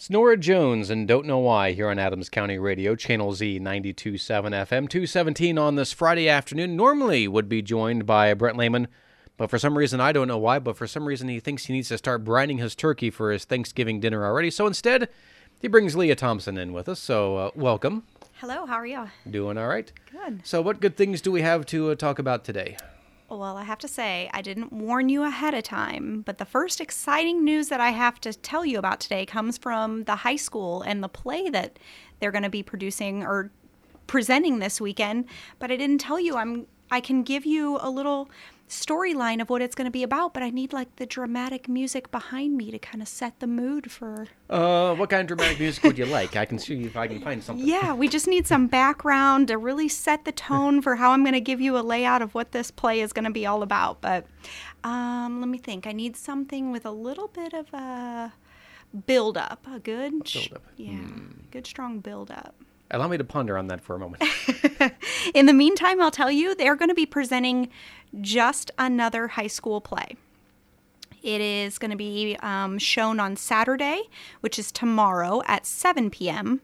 Snora Jones and Don't Know Why here on Adams County Radio, Channel Z 92.7 FM, 217 on this Friday afternoon. Normally would be joined by Brent Lehman, but for some reason, I don't know why, but for some reason he thinks he needs to start brining his turkey for his Thanksgiving dinner already. So instead, he brings Leah Thompson in with us. So welcome. Hello, how are you? Doing all right. Good. So what good things do we have to talk about today? Well, I have to say, I didn't warn you ahead of time, but the first exciting news that I have to tell you about today comes from the high school and the play that they're going to be producing or presenting this weekend. But I didn't tell you. I can give you a little storyline of what it's going to be about, but I need like the dramatic music behind me to kind of set the mood for... what kind of dramatic music would you like? I can see if I can find something. Yeah, we just need some background to really set the tone for how I'm going to give you a layout of what this play is going to be all about. But let me think. I need something with a little bit of a build-up. A good... build-up. Yeah, good strong build-up. Allow me to ponder on that for a moment. In the meantime, I'll tell you, they're going to be presenting just another high school play. It is going to be shown on Saturday, which is tomorrow at 7 p.m.,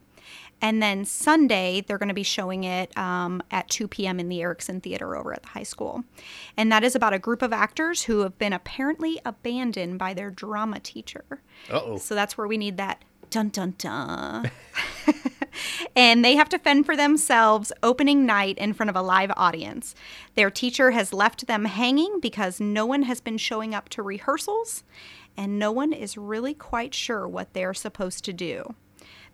and then Sunday, they're going to be showing it at 2 p.m. in the Erickson Theater over at the high school. And that is about a group of actors who have been apparently abandoned by their drama teacher. Uh-oh. So that's where we need that dun-dun-dun. And they have to fend for themselves opening night in front of a live audience. Their teacher has left them hanging because no one has been showing up to rehearsals, and no one is really quite sure what they're supposed to do.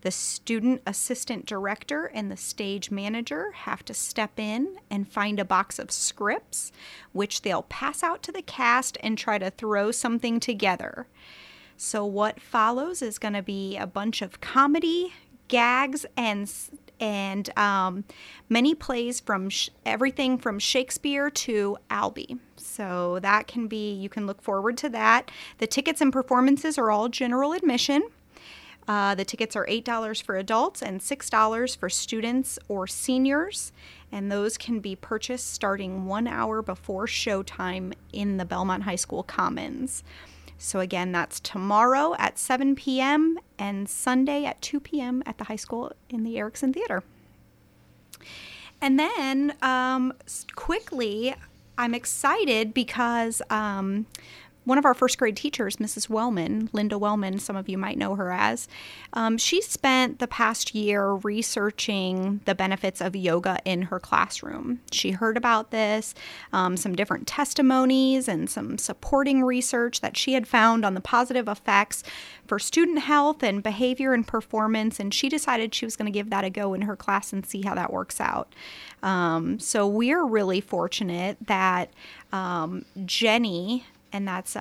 The student assistant director and the stage manager have to step in and find a box of scripts, which they'll pass out to the cast and try to throw something together. So what follows is going to be a bunch of comedy, gags, and many plays from everything from Shakespeare to Albee. So that can be, you can look forward to that. The tickets and performances are all general admission. The tickets are $8 for adults and $6 for students or seniors. And those can be purchased starting 1 hour before showtime in the Belmont High School Commons. So again, that's tomorrow at 7 p.m. and Sunday at 2 p.m. at the high school in the Erickson Theater. And then quickly, I'm excited because one of our first grade teachers, Mrs. Wellman, Linda Wellman, some of you might know her as, she spent the past year researching the benefits of yoga in her classroom. She heard about this, some different testimonies and some supporting research that she had found on the positive effects for student health and behavior and performance, and she decided she was going to give that a go in her class and see how that works out. So we're really fortunate that Jenny... And that's,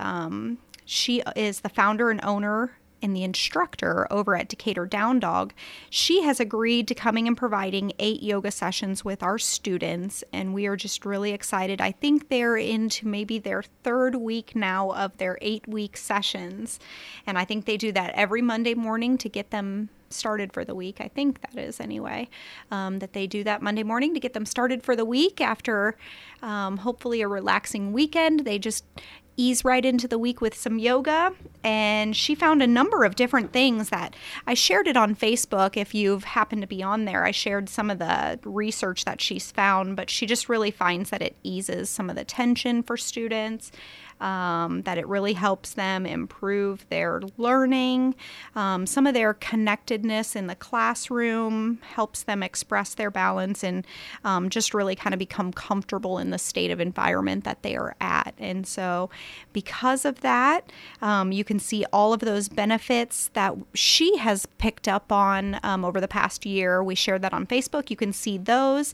she is the founder and owner and the instructor over at Decatur Down Dog. She has agreed to coming and providing 8 yoga sessions with our students, and we are just really excited. I think they're into maybe their 3rd week now of their 8-week sessions, and I think they do that every Monday morning to get them started for the week. I think that is anyway, that they do that Monday morning to get them started for the week after hopefully a relaxing weekend. They just ease right into the week with some yoga, and she found a number of different things that I shared it on Facebook. If you've happened to be on there, I shared some of the research that she's found, but she just really finds that it eases some of the tension for students, that it really helps them improve their learning, some of their connectedness in the classroom, helps them express their balance, and just really kind of become comfortable in the state of environment that they are at. And so because of that, you can see all of those benefits that she has picked up on over the past year. We shared that on Facebook. You can see those.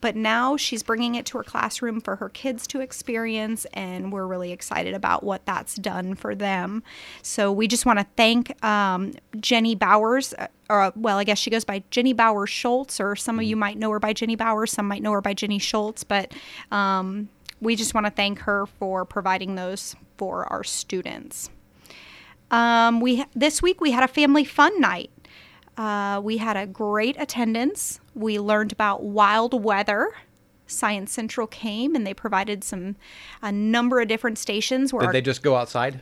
But now she's bringing it to her classroom for her kids to experience, and we're really excited about what that's done for them. So we just want to thank Jenny Bowers, or well, I guess she goes by Jenny Bowers Schultz, or some of you might know her by Jenny Bowers, some might know her by Jenny Schultz, but we just want to thank her for providing those for our students. This week we had a family fun night. We had a great attendance. We learned about wild weather. Science Central came and they provided a number of different stations. Did they just go outside?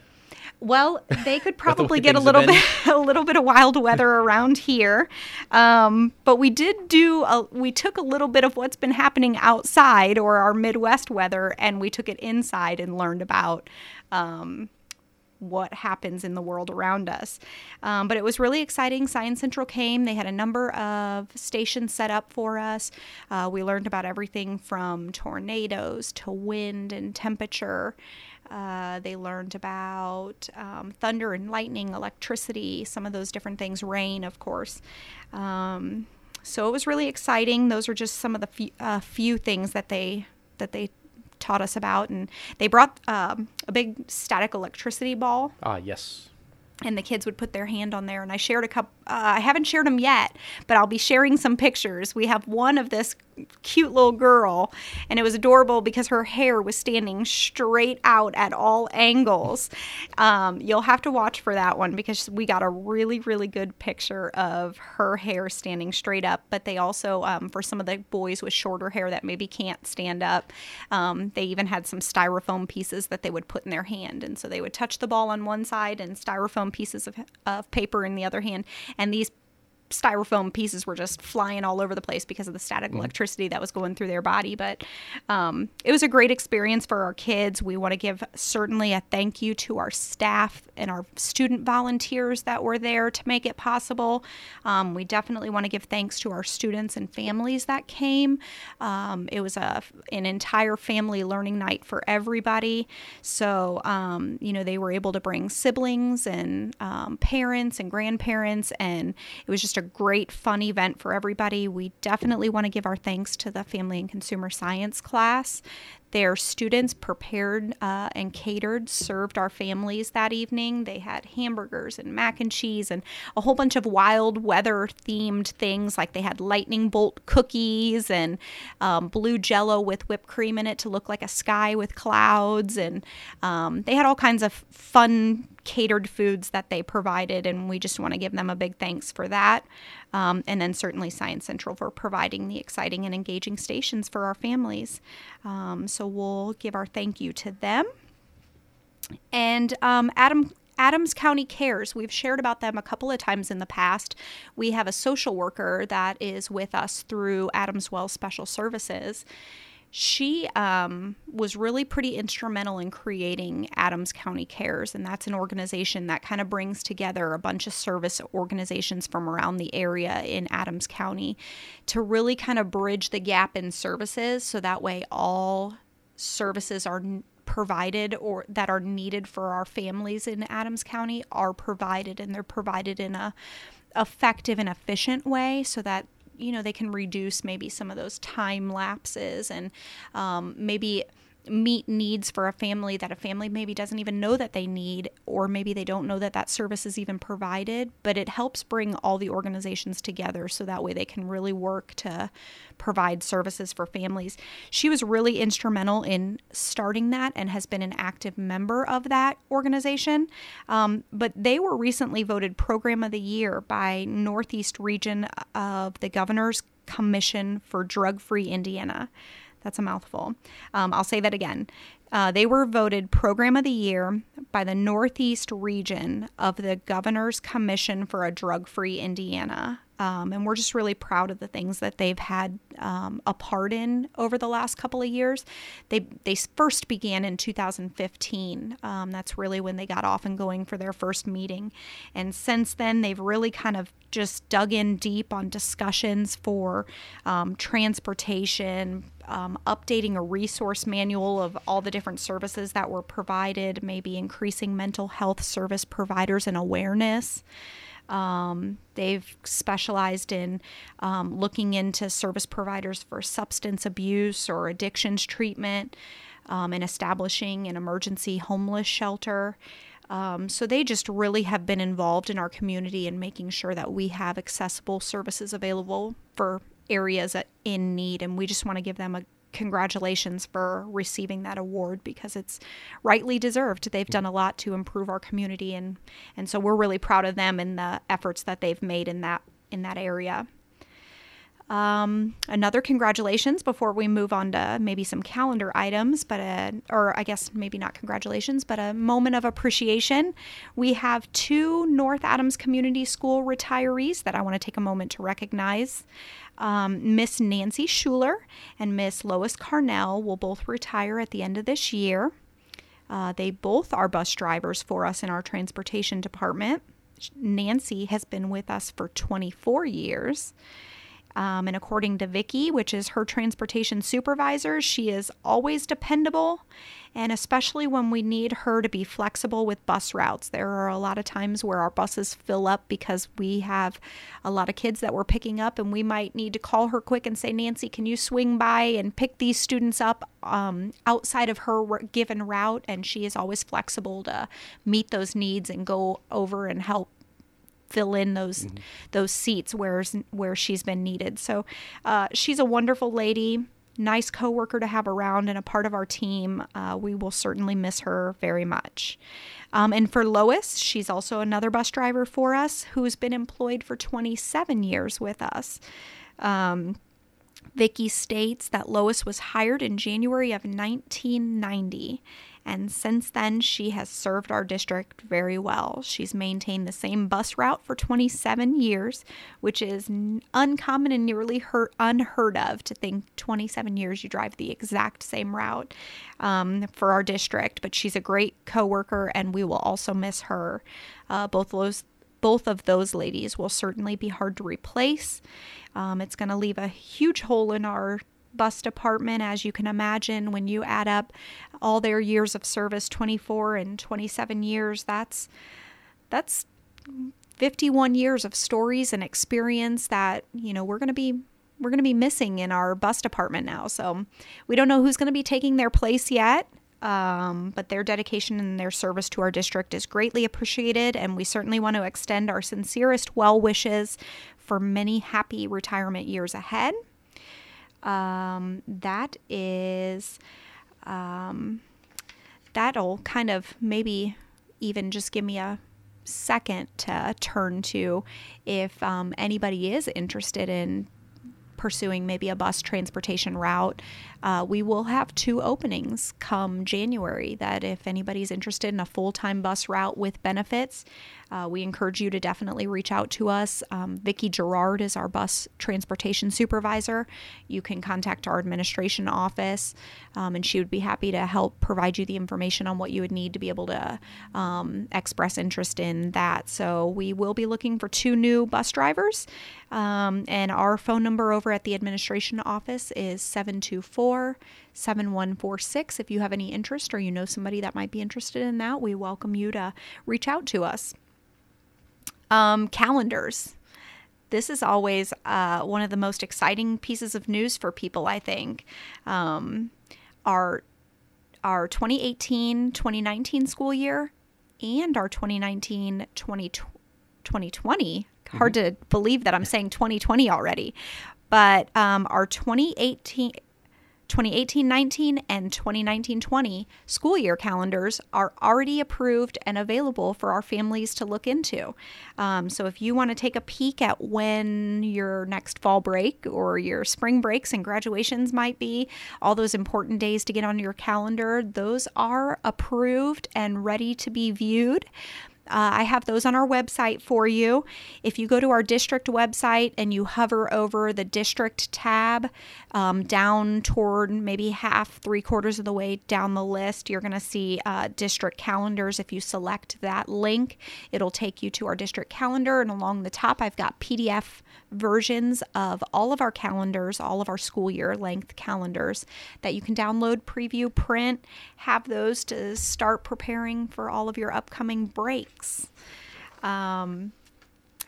Well, they could probably get a little bit of wild weather around here, but we did we took a little bit of what's been happening outside, or our Midwest weather, and we took it inside and learned about what happens in the world around us. But it was really exciting. Science Central came. They had a number of stations set up for us. We learned about everything from tornadoes to wind and temperature. They learned about thunder and lightning, electricity, some of those different things, rain, of course. So it was really exciting. Those are just some of the few things that they taught us about. And they brought a big static electricity ball. Ah, yes. And the kids would put their hand on there. And I shared a couple. I haven't shared them yet, but I'll be sharing some pictures. We have one of this cute little girl, and it was adorable because her hair was standing straight out at all angles. You'll have to watch for that one because we got a really, really good picture of her hair standing straight up. But they also, for some of the boys with shorter hair that maybe can't stand up, they even had some styrofoam pieces that they would put in their hand. And so they would touch the ball on one side and styrofoam pieces of paper in the other hand. And these styrofoam pieces were just flying all over the place because of the static electricity that was going through their body. But it was a great experience for our kids. We want to give certainly a thank you to our staff and our student volunteers that were there to make it possible. We definitely want to give thanks to our students and families that came. It was an entire family learning night for everybody. So, they were able to bring siblings and parents and grandparents, and it was just a great fun event for everybody. We definitely want to give our thanks to the Family and Consumer Science class. Their students prepared and catered, served our families that evening. They had hamburgers and mac and cheese and a whole bunch of wild weather themed things, like they had lightning bolt cookies and blue jello with whipped cream in it to look like a sky with clouds. And they had all kinds of fun catered foods that they provided, and we just want to give them a big thanks for that. And then certainly Science Central for providing the exciting and engaging stations for our families. So we'll give our thank you to them. And Adams County Cares, we've shared about them a couple of times in the past. We have a social worker that is with us through Adams Wells Special Services. She was really pretty instrumental in creating Adams County Cares, and that's an organization that kind of brings together a bunch of service organizations from around the area in Adams County to really kind of bridge the gap in services, so that way all services are provided or that are needed for our families in Adams County are provided, and they're provided in a effective and efficient way so that they can reduce maybe some of those time lapses and maybe meet needs for a family maybe doesn't even know that they need, or maybe they don't know that service is even provided. But it helps bring all the organizations together so that way they can really work to provide services for families. She was really instrumental in starting that and has been an active member of that organization. But they were recently voted Program of the Year by Northeast Region of the Governor's Commission for Drug-Free Indiana. That's a mouthful. I'll say that again. They were voted Program of the Year by the Northeast Region of the Governor's Commission for a Drug-Free Indiana. And we're just really proud of the things that they've had a part in over the last couple of years. They first began in 2015. That's really when they got off and going for their first meeting. And since then, they've really kind of just dug in deep on discussions for transportation, updating a resource manual of all the different services that were provided, maybe increasing mental health service providers and awareness. They've specialized in looking into service providers for substance abuse or addictions treatment, and establishing an emergency homeless shelter. So they just really have been involved in our community and making sure that we have accessible services available for areas in need. And we just want to give them a congratulations for receiving that award because it's rightly deserved. They've done a lot to improve our community, and so we're really proud of them and the efforts that they've made in that area. Another congratulations before we move on to maybe some calendar items, or I guess maybe not congratulations, but a moment of appreciation. We have two North Adams Community School retirees that I want to take a moment to recognize. Miss Nancy Schuler and Miss Lois Carnell will both retire at the end of this year. They both are bus drivers for us in our transportation department. Nancy has been with us for 24 years. And according to Vicky, which is her transportation supervisor, she is always dependable, and especially when we need her to be flexible with bus routes. There are a lot of times where our buses fill up because we have a lot of kids that we're picking up, and we might need to call her quick and say, Nancy, can you swing by and pick these students up outside of her given route? And she is always flexible to meet those needs and go over and help fill in those seats where she's been needed. So she's a wonderful lady, nice coworker to have around and a part of our team. We will certainly miss her very much. And for Lois, she's also another bus driver for us who's been employed for 27 years with us. Vicky states that Lois was hired in January of 1990, and since then she has served our district very well. She's maintained the same bus route for 27 years, which is uncommon and nearly unheard of, to think 27 years you drive the exact same route for our district. But she's a great coworker, and we will also miss her. Both of those ladies will certainly be hard to replace. It's going to leave a huge hole in our bus department, as you can imagine. When you add up all their years of service, 24 and 27 years, that's 51 years of stories and experience that, you know, we're going to be missing in our bus department now. So we don't know who's going to be taking their place yet. But their dedication and their service to our district is greatly appreciated, and we certainly want to extend our sincerest well wishes for many happy retirement years ahead. That'll kind of maybe even just give me a second to turn to if anybody is interested in pursuing maybe a bus transportation route. We will have two openings come January that if anybody's interested in a full-time bus route with benefits, we encourage you to definitely reach out to us. Vicky Gerard is our bus transportation supervisor. You can contact our administration office, and she would be happy to help provide you the information on what you would need to be able to express interest in that. So we will be looking for two new bus drivers, and our phone number over at the administration office is 724-7146. If you have any interest or you know somebody that might be interested in that, we welcome you to reach out to us. Calendars. This is always one of the most exciting pieces of news for people, I think. Our 2018-2019 school year and our 2019-2020, hard to believe that I'm saying 2020 already, but our 2018-19 and 2019-20 school year calendars are already approved and available for our families to look into. So if you want to take a peek at when your next fall break or your spring breaks and graduations might be, all those important days to get on your calendar, those are approved and ready to be viewed. I have those on our website for you. If you go to our district website and you hover over the district tab down toward maybe half, three-quarters of the way down the list, you're going to see district calendars. If you select that link, it'll take you to our district calendar. And along the top, I've got PDF versions of all of our calendars, all of our school year length calendars that you can download, preview, print, have those to start preparing for all of your upcoming breaks. I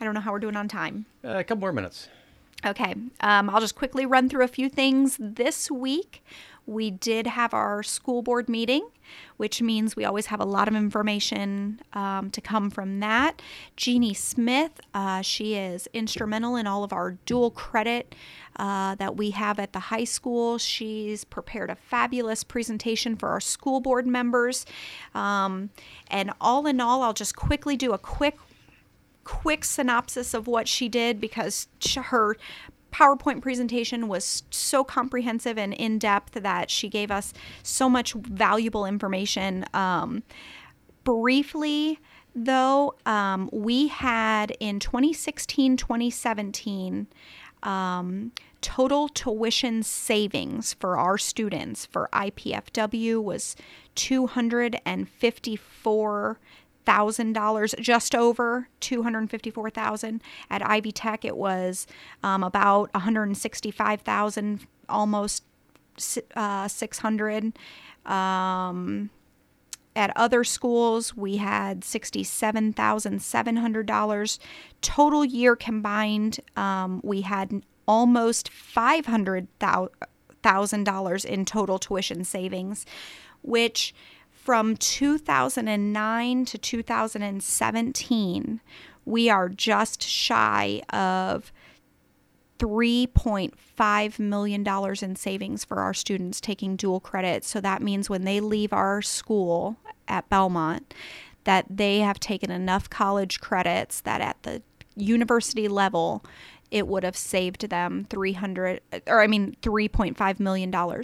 don't know how we're doing on time. A couple more minutes. Okay. I'll just quickly run through a few things. This week, we did have our school board meeting, which means we always have a lot of information to come from that. Jeannie Smith, she is instrumental in all of our dual credit that we have at the high school. She's prepared a fabulous presentation for our school board members. And all in all, I'll just quickly do a quick synopsis of what she did, because her PowerPoint presentation was so comprehensive and in-depth that she gave us so much valuable information. Briefly, though, we had in 2016-2017 total tuition savings for our students for IPFW was $254,000, just over $254,000. At Ivy Tech, it was about $165,000, almost $600,000. At other schools, we had $67,700. Total year combined, we had almost $500,000 in total tuition savings, which from 2009 to 2017, we are just shy of $3.5 million in savings for our students taking dual credit. So that means when they leave our school at Belmont, that they have taken enough college credits that at the university level, it would have saved them $3.5 million.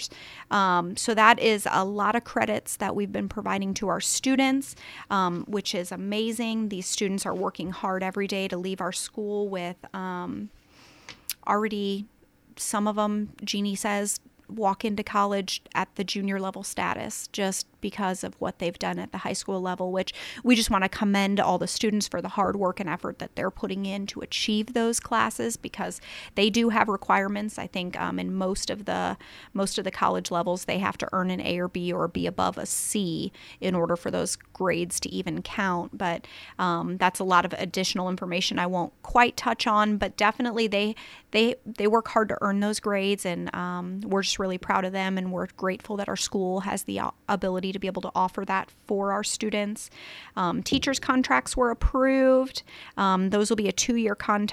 So that is a lot of credits that we've been providing to our students, which is amazing. These students are working hard every day to leave our school with already, some of them, Jeannie says, walk into college at the junior level status just because of what they've done at the high school level, which we just want to commend all the students for the hard work and effort that they're putting in to achieve those classes, because they do have requirements. I think in most of the college levels, they have to earn an A or B or be above a C in order for those grades to even count. But that's a lot of additional information I won't quite touch on, but definitely they work hard to earn those grades, and we're just really proud of them, and we're grateful that our school has the ability to be able to offer that for our students. Teachers' contracts were approved. Those will be a two-year contract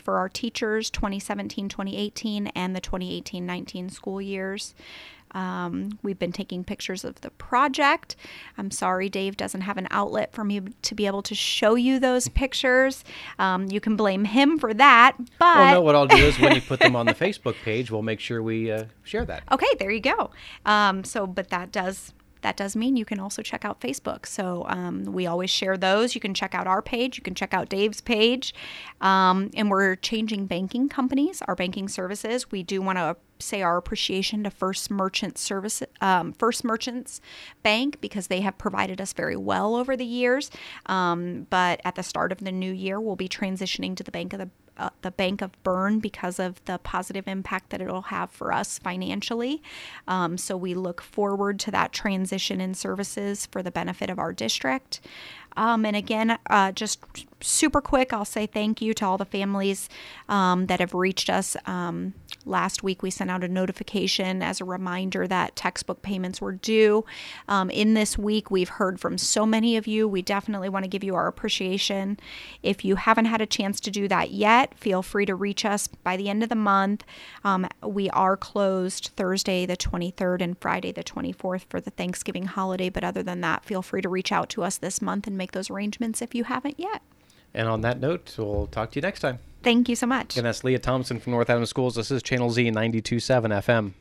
for our teachers, 2017-2018 and the 2018-19 school years. We've been taking pictures of the project. I'm sorry, Dave doesn't have an outlet for me to be able to show you those pictures. You can blame him for that, but... Well, no, what I'll do is when you put them on the Facebook page, we'll make sure we share that. Okay, there you go. But that does mean you can also check out Facebook. So we always share those. You can check out our page. You can check out Dave's page. And we're changing banking companies, our banking services. We do want to say our appreciation to First Merchants Bank, because they have provided us very well over the years. But at the start of the new year, we'll be transitioning to the Bank of Bern because of the positive impact that it'll have for us financially. So we look forward to that transition in services for the benefit of our district. And again, just super quick, I'll say thank you to all the families that have reached us. Last week, we sent out a notification as a reminder that textbook payments were due. In this week, we've heard from so many of you. We definitely want to give you our appreciation. If you haven't had a chance to do that yet, feel free to reach us by the end of the month. We are closed Thursday the 23rd and Friday the 24th for the Thanksgiving holiday. But other than that, feel free to reach out to us this month and make those arrangements if you haven't yet. And on that note, we'll talk to you next time. Thank you so much. And that's Leah Thompson from North Adams Schools. This is Channel Z 92.7 FM.